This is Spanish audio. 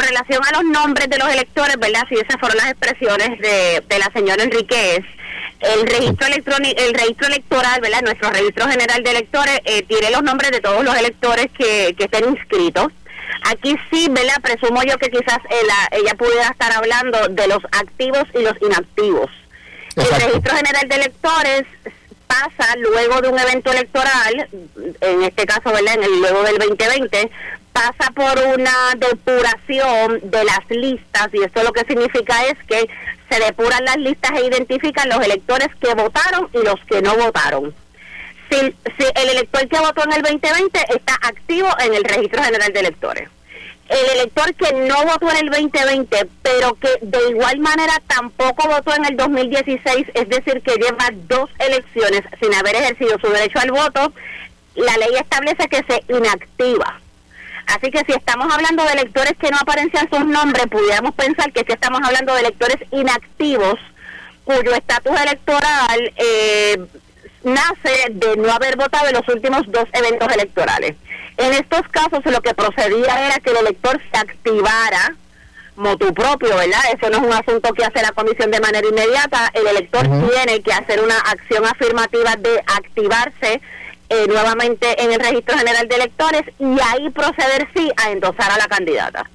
con relación a los nombres de los electores, ¿verdad? Si esas fueron las expresiones de la señora Enríquez, el registro electoral, ¿verdad? Nuestro registro general de electores tiene los nombres de todos los electores que estén inscritos. Aquí sí, ¿verdad? Presumo yo que quizás ella pudiera estar hablando de los activos y los inactivos. Exacto. El registro general de electores pasa luego de un evento electoral, en este caso, ¿verdad? Luego del 2020, pasa por una depuración de las listas, y esto lo que significa es que se depuran las listas e identifican los electores que votaron y los que no votaron. Si el elector que votó en el 2020 está activo en el Registro General de Electores. El elector que no votó en el 2020, pero que de igual manera tampoco votó en el 2016, es decir, que lleva dos elecciones sin haber ejercido su derecho al voto, la ley establece que se inactiva. Así que si estamos hablando de electores que no aparecen sus nombres, pudiéramos pensar que si estamos hablando de electores inactivos, cuyo estatus electoral nace de no haber votado en los últimos dos eventos electorales. En estos casos lo que procedía era que el elector se activara motu propio, ¿verdad? Eso no es un asunto que hace la comisión de manera inmediata. El elector tiene que hacer una acción afirmativa de activarse nuevamente en el Registro General de Electores y ahí proceder sí a endosar a la candidata.